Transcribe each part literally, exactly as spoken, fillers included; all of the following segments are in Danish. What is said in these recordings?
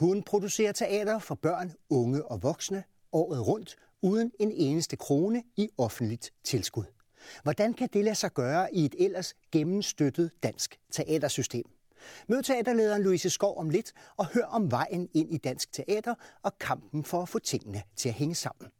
Hun producerer teater for børn, unge og voksne året rundt, uden en eneste krone i offentligt tilskud. Hvordan kan det lade sig gøre i et ellers gennemstøttet dansk teatersystem? Mød teaterlederen Louise Schouw om lidt og hør om vejen ind i dansk teater og kampen for at få tingene til at hænge sammen.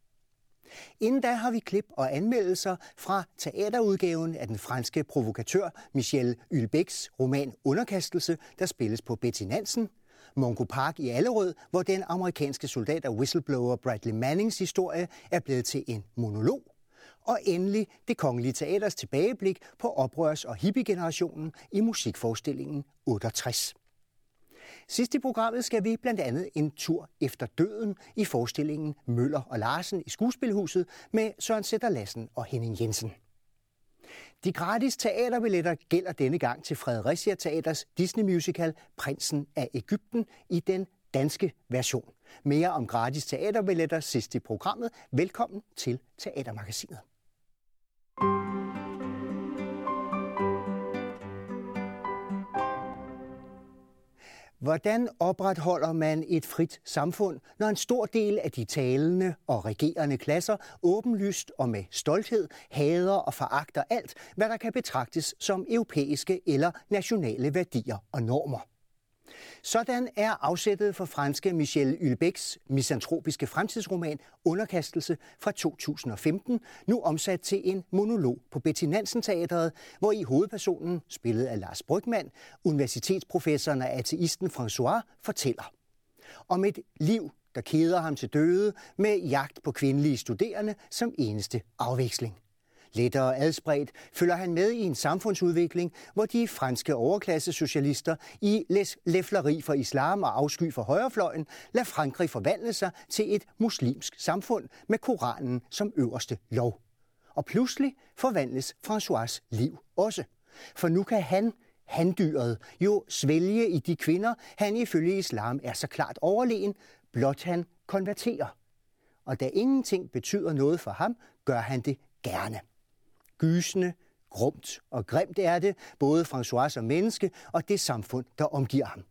Inden da har vi klip og anmeldelser fra teaterudgaven af den franske provokatør Michel Houellebecqs roman Underkastelse, der spilles på Betty Nansen, Mungo Park i Allerød, hvor den amerikanske soldat og whistleblower Bradley Mannings historie er blevet til en monolog, og endelig Det Kongelige Teaters tilbageblik på oprørs- og hippiegenerationen i musikforestillingen otteogtres. Sidst i programmet skal vi blandt andet en tur efter døden i forestillingen Møller og Larsen i Skuespilhuset med Søren Sætter Lassen og Henning Jensen. De gratis teaterbilletter gælder denne gang til Fredericia Teaters Disney-musical Prinsen af Ægypten i den danske version. Mere om gratis teaterbilletter sidst i programmet. Velkommen til Teatermagasinet. Hvordan opretholder man et frit samfund, når en stor del af de talende og regerende klasser åbenlyst og med stolthed hader og foragter alt, hvad der kan betragtes som europæiske eller nationale værdier og normer? Sådan er afsættet for franske Michel Houellebecqs misantropiske fremtidsroman Underkastelse fra to tusind og femten, nu omsat til en monolog på Betty Nansen Teatret, hvor i hovedpersonen, spillet af Lars Brygmann, universitetsprofessoren og ateisten François, fortæller om et liv, der keder ham til døde med jagt på kvindelige studerende som eneste afveksling. Lettere adspredt følger han med i en samfundsudvikling, hvor de franske overklassesocialister i læfleri for islam og afsky for højrefløjen lader Frankrig forvandle sig til et muslimsk samfund med Koranen som øverste lov. Og pludselig forvandles François' liv også. For nu kan han, handyret, jo svælge i de kvinder, han ifølge islam er så klart overlegen, blot han konverterer. Og da ingenting betyder noget for ham, gør han det gerne. Gysende, grumt og grimt er det, både François som menneske og det samfund, der omgiver ham.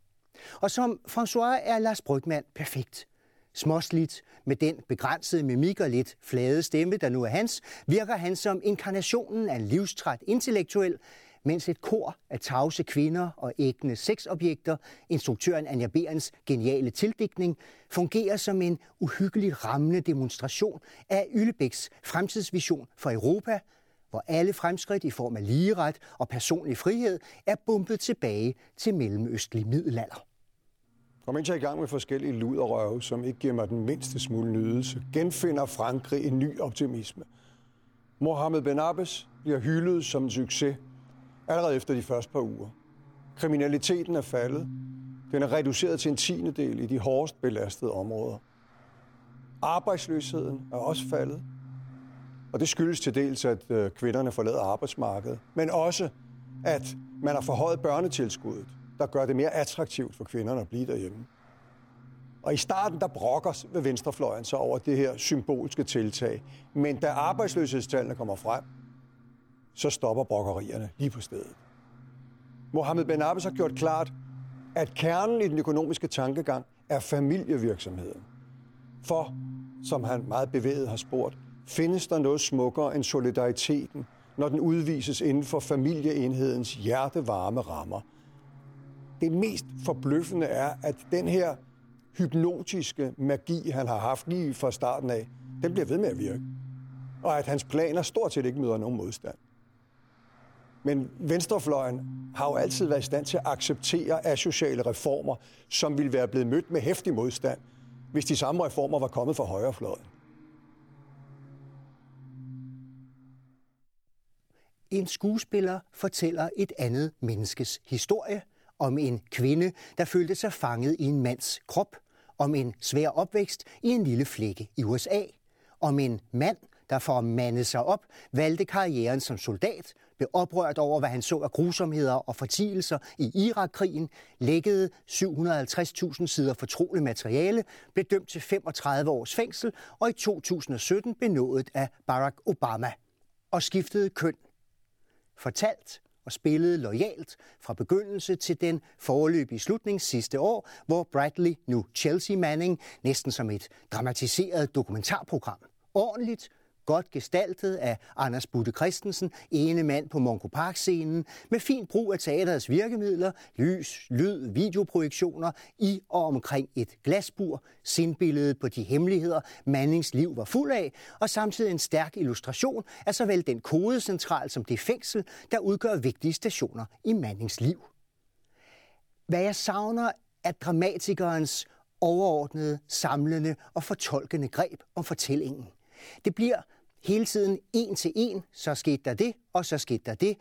Og som François er Lars Brygmann perfekt. Småslidt, med den begrænsede mimik og lidt flade stemme, der nu er hans, virker han som inkarnationen af en livstræt intellektuel, mens et kor af tavse kvinder og ægne sexobjekter, instruktøren Anja Berens geniale tildigtning, fungerer som en uhyggelig rammende demonstration af Houellebecqs fremtidsvision for Europa, hvor alle fremskridt i form af ligeret og personlig frihed er bumpet tilbage til mellemøstlig middelalder. Og mens jeg er i gang med forskellige luderrøve, som ikke giver mig den mindste smule nydelse, genfinder Frankrig en ny optimisme. Mohammed Ben Abbes bliver hyldet som en succes allerede efter de første par uger. Kriminaliteten er faldet. Den er reduceret til en tiendedel i de hårdest belastede områder. Arbejdsløsheden er også faldet. Og det skyldes til dels, at kvinderne forlader arbejdsmarkedet, men også, at man har forhøjet børnetilskuddet, der gør det mere attraktivt for kvinderne at blive derhjemme. Og i starten, der brokker ved venstrefløjen sig over det her symbolske tiltag. Men da arbejdsløshedstallene kommer frem, så stopper brokkerierne lige på stedet. Mohammed Ben Abbes har gjort klart, at kernen i den økonomiske tankegang er familievirksomheden. For, som han meget bevæget har spurgt, findes der noget smukkere end solidariteten, når den udvises inden for familieenhedens hjertevarme rammer? Det mest forbløffende er, at den her hypnotiske magi, han har haft lige fra starten af, den bliver ved med at virke. Og at hans planer stort set ikke møder nogen modstand. Men venstrefløjen har jo altid været i stand til at acceptere asociale reformer, som ville være blevet mødt med heftig modstand, hvis de samme reformer var kommet fra højrefløjen. En skuespiller fortæller et andet menneskes historie om en kvinde, der følte sig fanget i en mands krop, om en svær opvækst i en lille flække i U S A, om en mand, der for at mande sig op, valgte karrieren som soldat, blev oprørt over, hvad han så af grusomheder og fortielser i Irakkrigen, lækkede syv hundrede og halvtreds tusind sider fortroligt materiale, blev dømt til femogtredive års fængsel og i to tusind og sytten benådet af Barack Obama og skiftede køn. Fortalt og spillede loyalt fra begyndelse til den foreløbige slutning sidste år, hvor Bradley, nu Chelsea Manning, næsten som et dramatiseret dokumentarprogram. Ordentligt, godt gestaltet af Anders Budde Christensen, ene mand på Mungo Park-scenen, med fin brug af teaterets virkemidler, lys, lyd, videoprojektioner i og omkring et glasbur, sindbilledet på de hemmeligheder, Mannings liv var fuld af, og samtidig en stærk illustration af såvel den kodecentral som det fængsel, der udgør vigtige stationer i Mannings liv. Hvad jeg savner er dramatikerens overordnede, samlende og fortolkende greb om fortællingen. Det bliver hele tiden en til en, så skete der det, og så skete der det.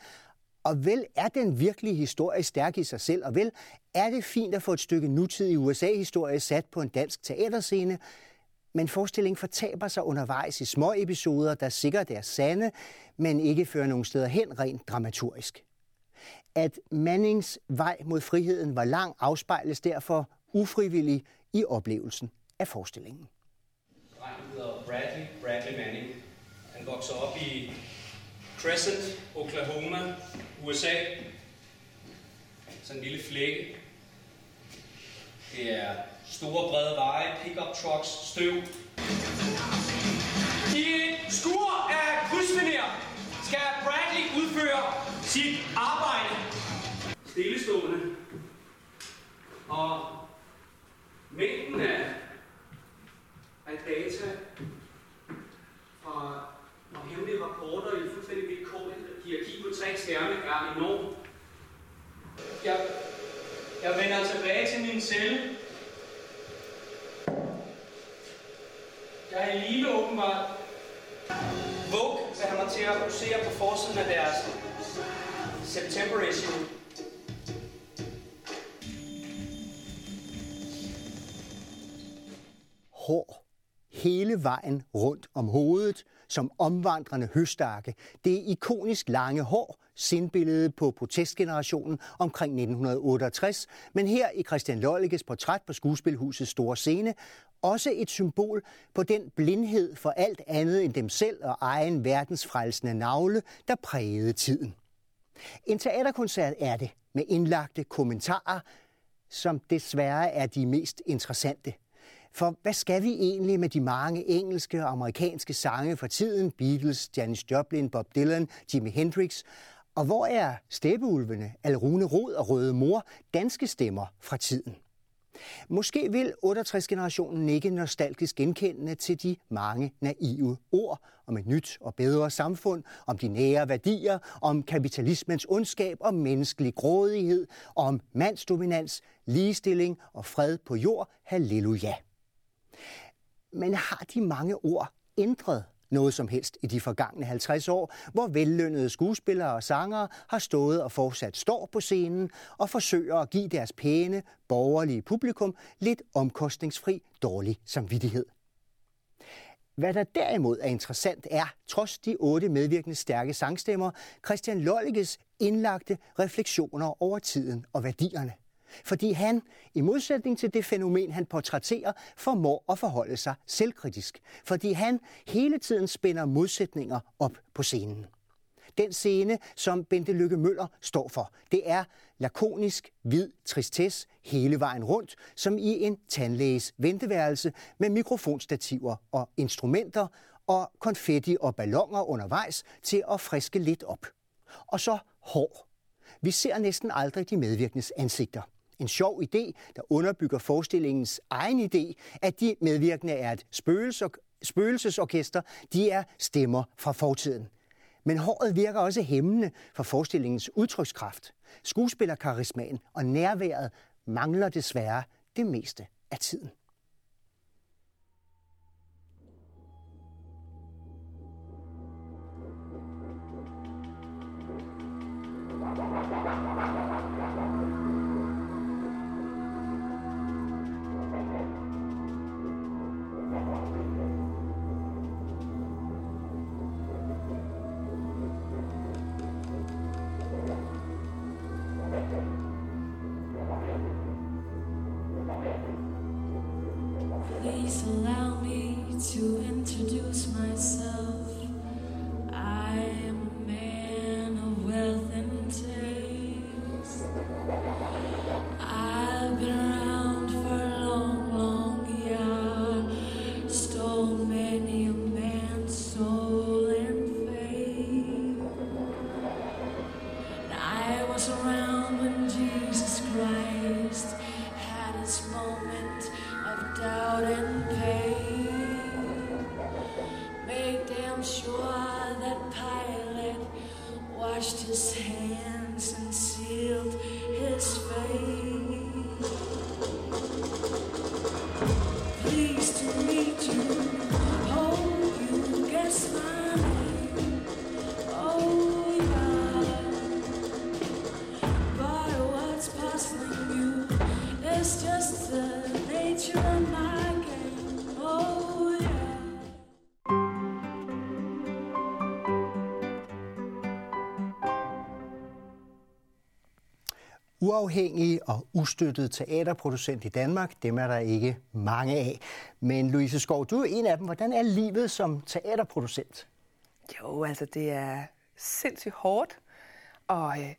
Og vel er den virkelige historie stærk i sig selv, og vel er det fint at få et stykke nutidig U S A-historie sat på en dansk teaterscene, men forestillingen fortaber sig undervejs i små episoder, der sikkert er sande, men ikke fører nogen steder hen rent dramaturgisk. At Mannings vej mod friheden var lang, afspejles derfor ufrivillig i oplevelsen af forestillingen. Bradley, Bradley Manning. Han vokser op i Crescent, Oklahoma, U S A. Sådan en lille flække. Det er store, brede veje, pickup trucks, støv. I et skur af krydsfiner skal Bradley udføre sit arbejde. Stillestående. Og mængden af af data fra hemmelige rapporter i fuldstændig vilkårligt hierarki på tre skærme er enormt. Jeg, jeg vender tilbage til min celle. Jeg er i live åbenbart. Vogue vil have mig til at fokusere på forsiden af deres September issue. Hår. Hele vejen rundt om hovedet, som omvandrende høstakke. Det er ikonisk lange hår, sindbilledet på protestgenerationen omkring nitten otteogtres, men her i Christian Lolleges portræt på Skuespilhusets store scene, også et symbol på den blindhed for alt andet end dem selv og egen verdensfrelsende navle, der prægede tiden. En teaterkoncert er det, med indlagte kommentarer, som desværre er de mest interessante. For hvad skal vi egentlig med de mange engelske og amerikanske sange fra tiden? Beatles, Janis Joplin, Bob Dylan, Jimi Hendrix. Og hvor er Steppeulvene, Alrune Rod og Røde Mor danske stemmer fra tiden? Måske vil otteogtres-generationen ikke nostalgisk genkendende til de mange naive ord om et nyt og bedre samfund, om de nære værdier, om kapitalismens ondskab, om menneskelig grådighed, om mandsdominans, ligestilling og fred på jord. Halleluja! Men har de mange ord ændret noget som helst i de forgangne halvtreds år, hvor vellønnede skuespillere og sangere har stået og fortsat står på scenen og forsøger at give deres pæne, borgerlige publikum lidt omkostningsfri, dårlig samvittighed? Hvad der derimod er interessant er, trods de otte medvirkende stærke sangstemmer, Christian Lolleges indlagte refleksioner over tiden og værdierne. Fordi han, i modsætning til det fænomen, han portrætterer, formår at forholde sig selvkritisk. Fordi han hele tiden spænder modsætninger op på scenen. Den scene, som Bente Løkke Møller står for, det er lakonisk, hvid tristesse hele vejen rundt, som i en tandlæges venteværelse med mikrofonstativer og instrumenter og konfetti og balloner undervejs til at friske lidt op. Og så hår. Vi ser næsten aldrig de medvirkendes ansigter. En sjov idé, der underbygger forestillingens egen idé, at de medvirkende er et spøgelsesorkester, de er stemmer fra fortiden. Men håret virker også hæmmende for forestillingens udtrykskraft. Skuespillerkarismaen og nærværet mangler desværre det meste af tiden. Uafhængige og ustøttede teaterproducent i Danmark, dem er der ikke mange af. Men Louise Schouw, du er en af dem. Hvordan er livet som teaterproducent? Jo, altså det er sindssygt hårdt, og øh,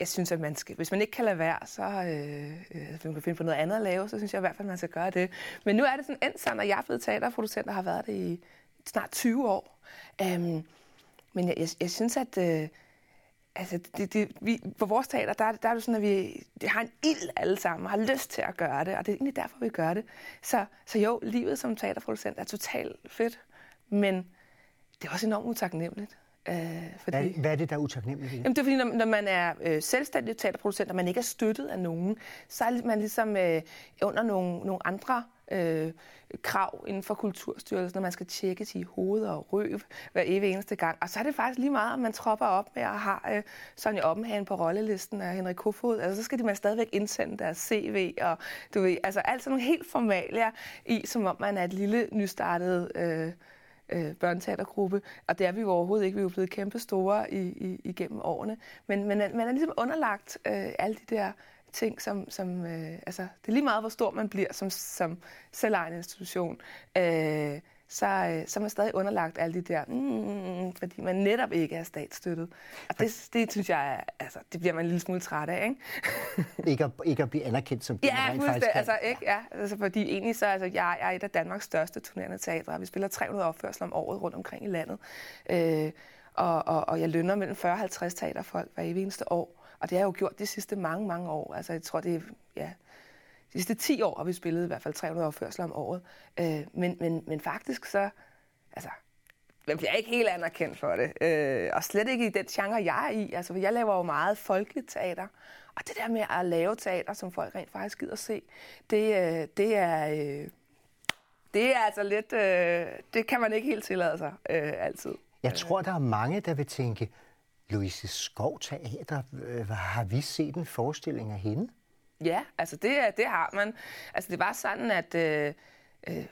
jeg synes, at man skal, hvis man ikke kan lade være, så øh, hvis man kan finde på noget andet at lave, så synes jeg i hvert fald, man skal gøre det. Men nu er det sådan endt sådan, at jeg er blevet teaterproducent og har været det i snart tyve år. Øhm, men jeg, jeg, jeg synes, at... Øh, Altså, det, det, vi, på vores teater, der, der er det sådan, at vi har en ild alle sammen, og har lyst til at gøre det, og det er egentlig derfor, vi gør det. Så, så jo, livet som teaterproducent er totalt fedt, men det er også enormt utaknemmeligt. Øh, fordi... hvad, hvad er det, der er utaknemmeligt? Jamen, det er fordi, når, når man er øh, selvstændig teaterproducent, og man ikke er støttet af nogen, så er man ligesom øh, under nogle, nogle andre Øh, krav inden for Kulturstyrelsen, når man skal tjekke i hoved og røv hver evig eneste gang. Og så er det faktisk lige meget, om man tropper op med at have øh, Sonja Oppenhagen på rollelisten af Henrik Kofod. Altså, så skal de man stadigvæk indsende deres C V og du ved, altså alt sådan nogle helt formalier i, som om man er et lille nystartet øh, øh, børneteatergruppe. Og det er vi jo overhovedet ikke. Vi er jo blevet kæmpe store i, i, igennem årene. Men man er ligesom underlagt øh, alle de der ting, som, som øh, altså, det er lige meget, hvor stor man bliver som, som selvejende institution, øh, så, øh, så er man stadig underlagt alle de der, mm, fordi man netop ikke er statsstøttet. Og det, det synes jeg, altså, det bliver man en lille smule træt af, ikke? ikke, at, ikke at blive anerkendt som det, ja, man faktisk det, altså, ikke, ja, altså, fordi egentlig så, altså, jeg, jeg er et af Danmarks største turnerende teatre, vi spiller tre hundrede opførsler om året rundt omkring i landet, øh, og, og, og jeg lønner mellem fyrre og halvtreds teaterfolk hver eneste år. Og det har jeg jo gjort de sidste mange, mange år. Altså, jeg tror, det er, ja, de sidste ti år har vi spillet i hvert fald tre hundrede opførsler om året. Øh, men, men, men faktisk så, altså, man bliver ikke helt anerkendt for det. Øh, og slet ikke i den genre, jeg er i. Altså, for jeg laver jo meget folkeligt teater. Og det der med at lave teater, som folk rent faktisk gider se, det, det er... Øh, det er altså lidt... Øh, det kan man ikke helt tillade sig øh, altid. Jeg tror, der er mange, der vil tænke... Louise Schouw Teater, har vi set en forestilling af hende? Ja, altså det, det har man. Altså det var sådan, at øh,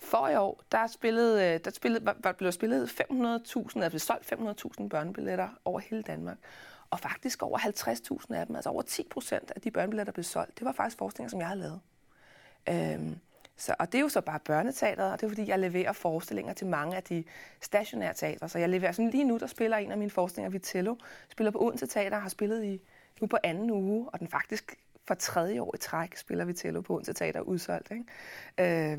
for i år, der, spillede, der spillede, blev spillet fem hundrede tusind, altså solgt fem hundrede tusind børnebilletter over hele Danmark. Og faktisk over halvtreds tusind af dem, altså over ti procent af de børnebilletter, der blev solgt, det var faktisk forestillinger, som jeg havde lavet. Øhm, Så, og det er jo så bare børneteateret, og det er fordi, jeg leverer forestillinger til mange af de stationære teater. Så jeg leverer sådan lige nu, der spiller en af mine forestillinger, Vitello, spiller på Odense Teater, har spillet i, nu på anden uge, og den faktisk for tredje år i træk spiller Vitello på Odense Teater, udsolgt, ikke? Øh,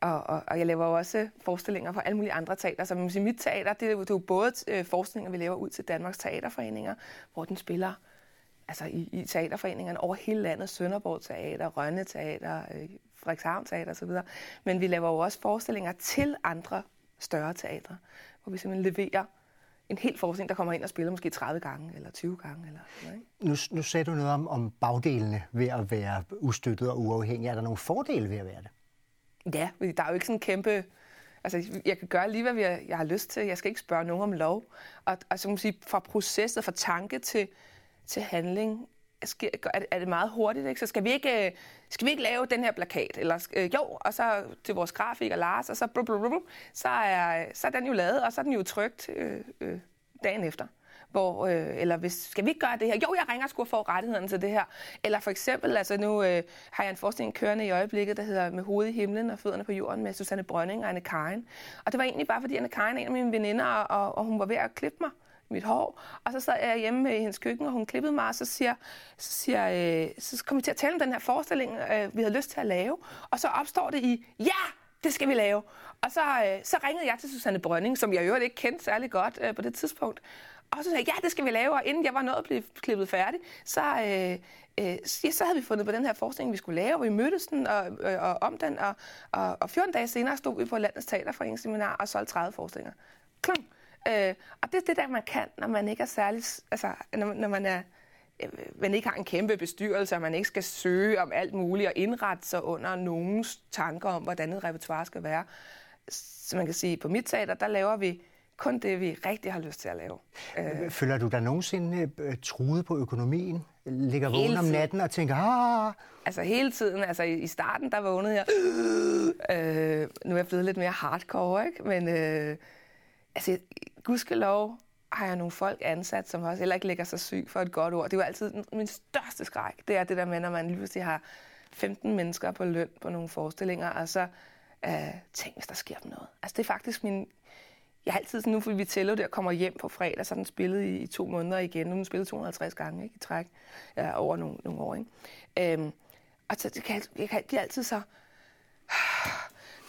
og, og, og jeg laver også forestillinger på alle mulige andre teater. Så man siger, mit teater, det er jo, det er jo både forestillinger, vi laver ud til Danmarks Teaterforeninger, hvor den spiller... Altså i, i teaterforeningerne over hele landet, Sønderborg Teater, Rønne Teater, øh, Frekshavn Teater osv. Men vi laver jo også forestillinger til andre større teatre, hvor vi simpelthen leverer en hel forestilling, der kommer ind og spiller måske tredive gange eller tyve gange. Eller noget, ikke? Nu, nu sagde du noget om, om bagdelene ved at være ustøttet og uafhængig. Er der nogle fordele ved at være det? Ja, der er jo ikke sådan en kæmpe... Altså, jeg kan gøre lige, hvad jeg har lyst til. Jeg skal ikke spørge nogen om lov. Og, og så må man sige, fra processet, fra tanke til... til handling, er det meget hurtigt, ikke? Så skal vi ikke, skal vi ikke lave den her plakat, eller øh, jo, og så til vores grafiker Lars, og så blub, blub, blub, så, er, så er den jo lavet, og så er den jo trykt øh, øh, dagen efter. Hvor, øh, eller hvis, skal vi ikke gøre det her? Jo, jeg ringer sgu og får rettigheden til det her. Eller for eksempel, altså nu øh, har jeg en forestilling kørende i øjeblikket, der hedder Med hovedet i himlen og fødderne på jorden med Susanne Brønding og Anne Karin. Og det var egentlig bare, fordi Anne Karin er en af mine veninder, og, og hun var ved at klippe mig mit hår, og så sad jeg hjemme i hendes køkken, og hun klippede mig, og så siger, så, siger, øh, så kom vi til at tale om den her forestilling, øh, vi havde lyst til at lave, og så opstår det i, ja, det skal vi lave. Og så, øh, så ringede jeg til Susanne Brønding, som jeg i øvrigt ikke kendte særlig godt øh, på det tidspunkt, og så sagde jeg, ja, det skal vi lave, og inden jeg var nået at blive klippet færdig, så, øh, øh, så havde vi fundet på den her forestilling, vi skulle lave, og vi mødtes den og, øh, og om den, og, og, og fjorten dage senere stod vi på Landets Teaterforeningsseminar og solgte tredive forestillinger. Klum! Øh, og det er det der, man kan, når man ikke er særlig, altså, når, når man er, øh, man ikke har en kæmpe bestyrelse, og man ikke skal søge om alt muligt, og indrette sig under nogens tanker om, hvordan et repertoire skal være. Så man kan sige, på mit teater, der laver vi kun det, vi rigtig har lyst til at lave. Øh. Føler du dig nogensinde truet på økonomien? Ligger vågen om natten og tænker, ah! Altså hele tiden, altså i starten, der vågnede jeg, øh, nu er jeg blevet lidt mere hardcore, ikke? Men øh, altså, gudskelov har jeg nogle folk ansat, som også heller ikke lægger sig syg for et godt ord. Det var altid min største skræk, det er det der med, når man lige pludselig har femten mennesker på løn på nogle forestillinger, og så øh, tænk, hvis der sker dem noget. Altså det er faktisk min... Jeg har altid sådan, nu fordi Vitello der kommer hjem på fredag, så den spillede i, i to måneder igen. Nu har den spillet to hundrede og halvtreds gange, ikke, i træk, ja, over nogle, nogle år. Ikke? Øhm, og så kan jeg, jeg bliver altid så...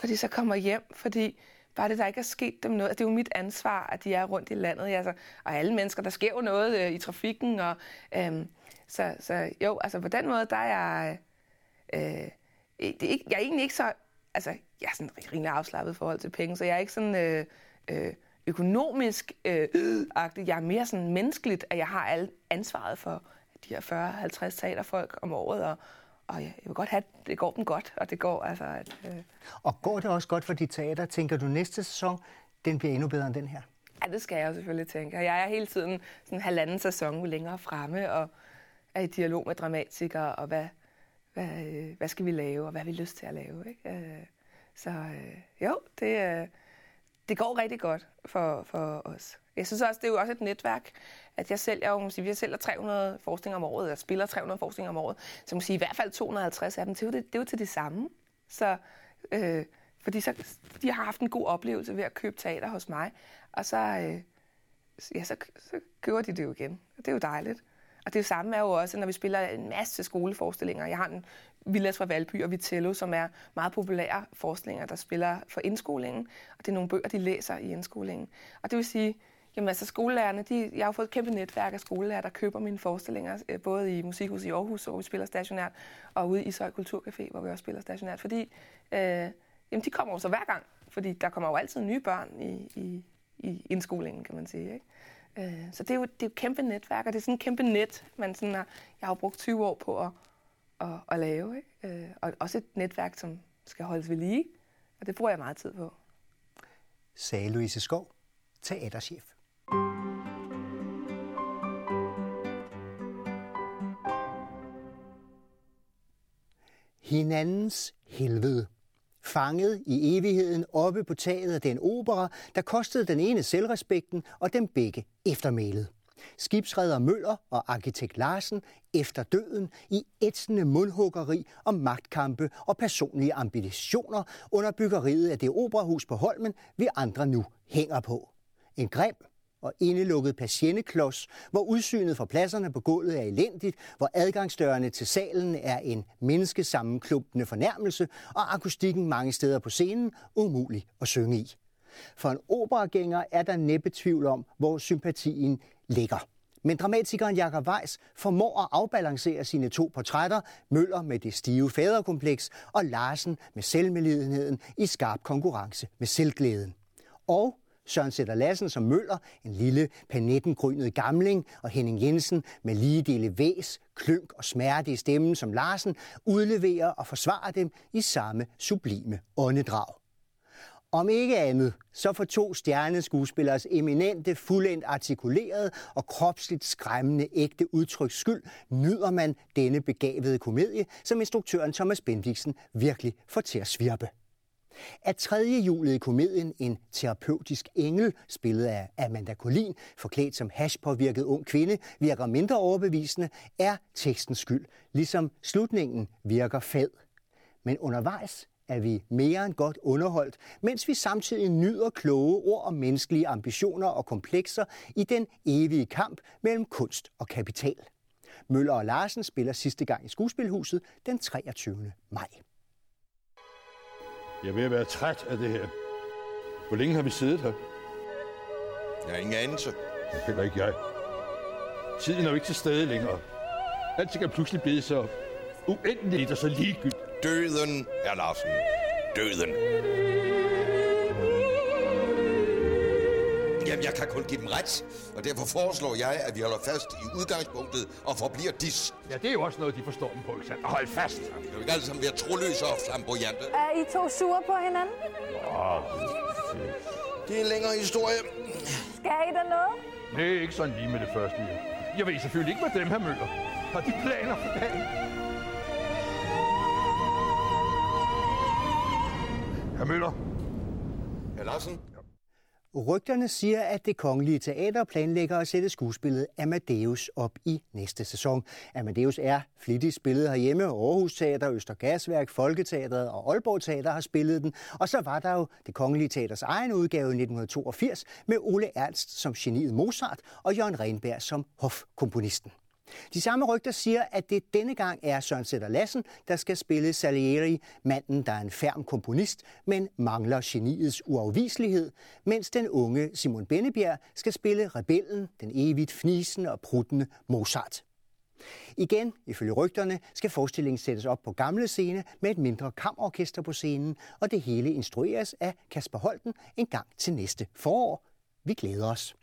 Når de så kommer hjem, fordi bare det, der ikke er sket dem noget. Det er jo mit ansvar, at de er rundt i landet. Jeg, altså, og alle mennesker, der sker jo noget øh, i trafikken. Og, øhm, så, så jo, altså på den måde, der er jeg... Øh, det er ikke, jeg er egentlig ikke så... Altså, jeg er sådan rimelig afslappet i forhold til penge, så jeg er ikke sådan... Øh, Øh, økonomisk øh, agtigt. Jeg er mere sådan menneskeligt, at jeg har alt ansvaret for de her fyrre til halvtreds teaterfolk om året, og, og jeg vil godt have, at det går dem godt, og det går altså... At, øh, og går det også godt for de teater? Tænker du næste sæson, den bliver endnu bedre end den her? Ja, det skal jeg jo selvfølgelig tænke. Jeg er hele tiden sådan halvanden sæson længere fremme, og er i dialog med dramatikere, og hvad, hvad, øh, hvad skal vi lave, og hvad har vi lyst til at lave, ikke? Øh, så øh, jo, det... Øh, Det går rigtig godt for, for os. Jeg synes også, det er jo også et netværk, at jeg sælger, jo, sige, jeg sælger tre hundrede forestillinger om året, eller spiller tre hundrede forestillinger om året, så man sige, i hvert fald to hundrede og halvtreds af dem, det er jo, det, det er jo til det samme. Så, øh, fordi så, de har haft en god oplevelse ved at købe teater hos mig, og så, øh, ja, så, så køber de det jo igen, og det er jo dejligt. Og det samme er jo også, når vi spiller en masse skoleforestillinger. Jeg har en Villas fra Valby og Vitello, som er meget populære forestillinger, der spiller for indskolingen. Og det er nogle bøger, de læser i indskolingen. Og det vil sige, jamen altså skolelærerne, de, jeg har jo fået et kæmpe netværk af skolelærer, der køber mine forestillinger, både i Musikhuset i Aarhus, hvor vi spiller stationært, og ude i Ishøj Kulturcafé, hvor vi også spiller stationært. Fordi øh, jamen de kommer jo så hver gang, fordi der kommer jo altid nye børn i, i, i indskolingen, kan man sige, ikke? Så det er jo det er et kæmpe netværk, og det er sådan et kæmpe net, man sådan har, jeg har brugt tyve år på at, at, at lave. Ikke? Og også et netværk, som skal holdes ved lige, og det bruger jeg meget tid på. Sagde Louise Schouw, teaterchef. Hinandens helvede. Fanget i evigheden oppe på taget af den opera, der kostede den ene selvrespekten og dem begge eftermælet. Skibsreder Møller og arkitekt Larsen efter døden i ætsende mundhuggeri om magtkampe og personlige ambitioner under byggeriet af det operahus på Holmen, vi andre nu hænger på. En grim og indelukket patienteklods, hvor udsynet fra pladserne på gulvet er elendigt, hvor adgangsdørene til salen er en menneskesammenklumpende fornærmelse, og akustikken mange steder på scenen umulig at synge i. For en operagænger er der næppe tvivl om, hvor sympatien ligger. Men dramatikeren Jakob Weiss formår at afbalancere sine to portrætter, Møller med det stive faderkompleks og Larsen med selvmedlidenheden i skarp konkurrence med selvglæden. Og Søren Sætter Lassen som Møller, en lille panettengrynet gamling, og Henning Jensen med lige dele væs, klynk og smerte i stemmen som Larsen, udleverer og forsvarer dem i samme sublime åndedrag. Om ikke andet, så får to stjerneskuespillers eminente, fuldendt artikuleret og kropsligt skræmmende ægte udtryks skyld, nyder man denne begavede komedie, som instruktøren Thomas Bendixen virkelig får til at svirpe. At tredje hjulet i komedien, en terapeutisk engel, spillet af Amanda Collin, forklædt som hashpåvirket ung kvinde, virker mindre overbevisende, er tekstens skyld, ligesom slutningen virker fed. Men undervejs er vi mere end godt underholdt, mens vi samtidig nyder kloge ord om menneskelige ambitioner og komplekser i den evige kamp mellem kunst og kapital. Møller og Larsen spiller sidste gang i Skuespilhuset den treogtyvende maj. Jeg er ved at være træt af det her. Hvor længe har vi siddet her? Jeg har ingen anelse. Det heller ikke jeg. Tiden er jo ikke til stede længere. Alt kan pludselig blive så uendeligt og så ligegyldigt. Døden er Larsen. Døden. Jamen, jeg kan kun give dem ret, og derfor foreslår jeg, at vi holder fast i udgangspunktet og forbliver dis. Ja, det er jo også noget, de forstår dem på, ikke sandt? Og hold fast! Vi kan jo ikke alle sammen være troløse og flamboyante. Er I to sure på hinanden? Åh, det er en længere historie. Skal I der noget? Nej, ikke sådan lige med det første. Jeg ved selvfølgelig ikke, hvad dem her Møller. Har de planer for dagen? Herr Møller. Herr Larsen. Rygterne siger, at Det Kongelige Teater planlægger at sætte skuespillet Amadeus op i næste sæson. Amadeus er flittigt spillet herhjemme. Aarhus Teater, Østergasværk, Folketeateret og Aalborg Teater har spillet den. Og så var der jo Det Kongelige Teaters egen udgave i nitten toogfirs med Ole Ernst som geniet Mozart og Jørgen Renberg som hofkomponisten. De samme rygter siger, at det denne gang er Søren Sætter Lassen, der skal spille Salieri, manden, der er en ferm komponist, men mangler geniets uafviselighed, mens den unge Simon Bennebjerg skal spille rebellen, den evigt fnisende og pruttende Mozart. Igen, ifølge rygterne, skal forestillingen sættes op på gamle scene med et mindre kammerorkester på scenen, og det hele instrueres af Kasper Holten en gang til næste forår. Vi glæder os.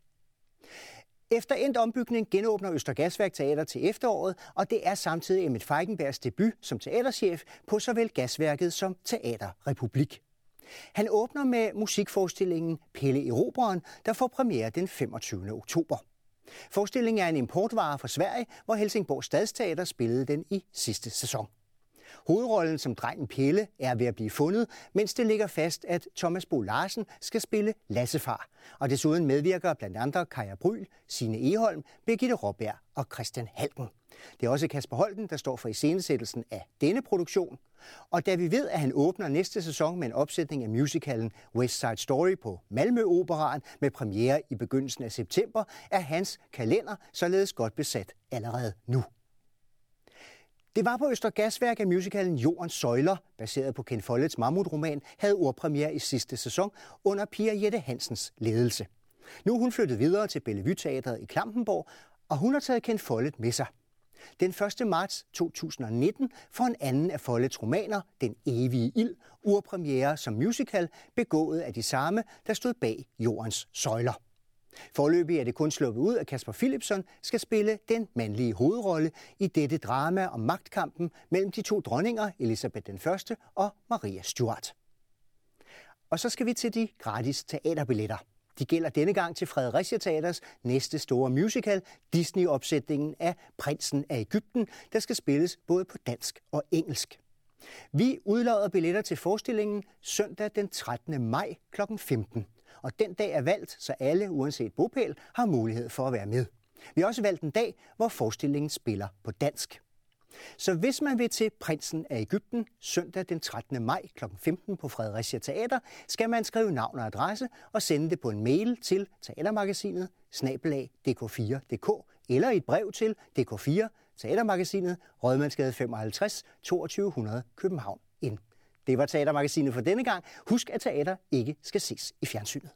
Efter endt ombygning genåbner Østergasværk Teater til efteråret, og det er samtidig Emmet Feigenbergs debut som teaterchef på såvel Gasværket som Teaterrepublik. Han åbner med musikforestillingen Pelle Erobreren, der får premiere den femogtyvende oktober. Forestillingen er en importvare fra Sverige, hvor Helsingborg Stadsteater spillede den i sidste sæson. Hovedrollen som drengen Pelle er ved at blive fundet, mens det ligger fast, at Thomas Bo Larsen skal spille Lassefar. Og desuden medvirker blandt andre Kaja Bryl, Signe Egholm, Birgitte Råbjerg og Christian Halken. Det er også Kasper Holten, der står for iscenesættelsen af denne produktion. Og da vi ved, at han åbner næste sæson med en opsætning af musicalen West Side Story på Malmø Operaen med premiere i begyndelsen af september, er hans kalender således godt besat allerede nu. Det var på Østergasværk, at musicalen Jordens Søjler, baseret på Ken Follets mammutroman, havde urpremiere i sidste sæson under Pia Jette Hansens ledelse. Nu er hun flyttet videre til Bellevue Teateret i Klampenborg, og hun har taget Ken Follet med sig. Den første marts to tusind nitten får en anden af Follets romaner, Den evige ild, urpremiere som musical, begået af de samme, der stod bag Jordens Søjler. Forløbig er det kun sluppet ud, at Kasper Philipson skal spille den mandlige hovedrolle i dette drama om magtkampen mellem de to dronninger, Elisabeth den første og Maria Stuart. Og så skal vi til de gratis teaterbilletter. De gælder denne gang til Fredericia Teaters næste store musical, Disney-opsætningen af Prinsen af Ægypten, der skal spilles både på dansk og engelsk. Vi udlodder billetter til forestillingen søndag den trettende maj klokken femten. Og den dag er valgt, så alle, uanset bopæl, har mulighed for at være med. Vi har også valgt en dag, hvor forestillingen spiller på dansk. Så hvis man vil til Prinsen af Ægypten søndag den trettende maj klokken femten på Fredericia Teater, skal man skrive navn og adresse og sende det på en mail til teatermagasinet snabel-a d k fire punktum d k eller et brev til D K fire, Teatermagasinet, Rådmandsgade femoghalvtreds, toogtyve hundrede København N. Det var Teatermagasinet for denne gang. Husk, at teater ikke skal ses i fjernsynet.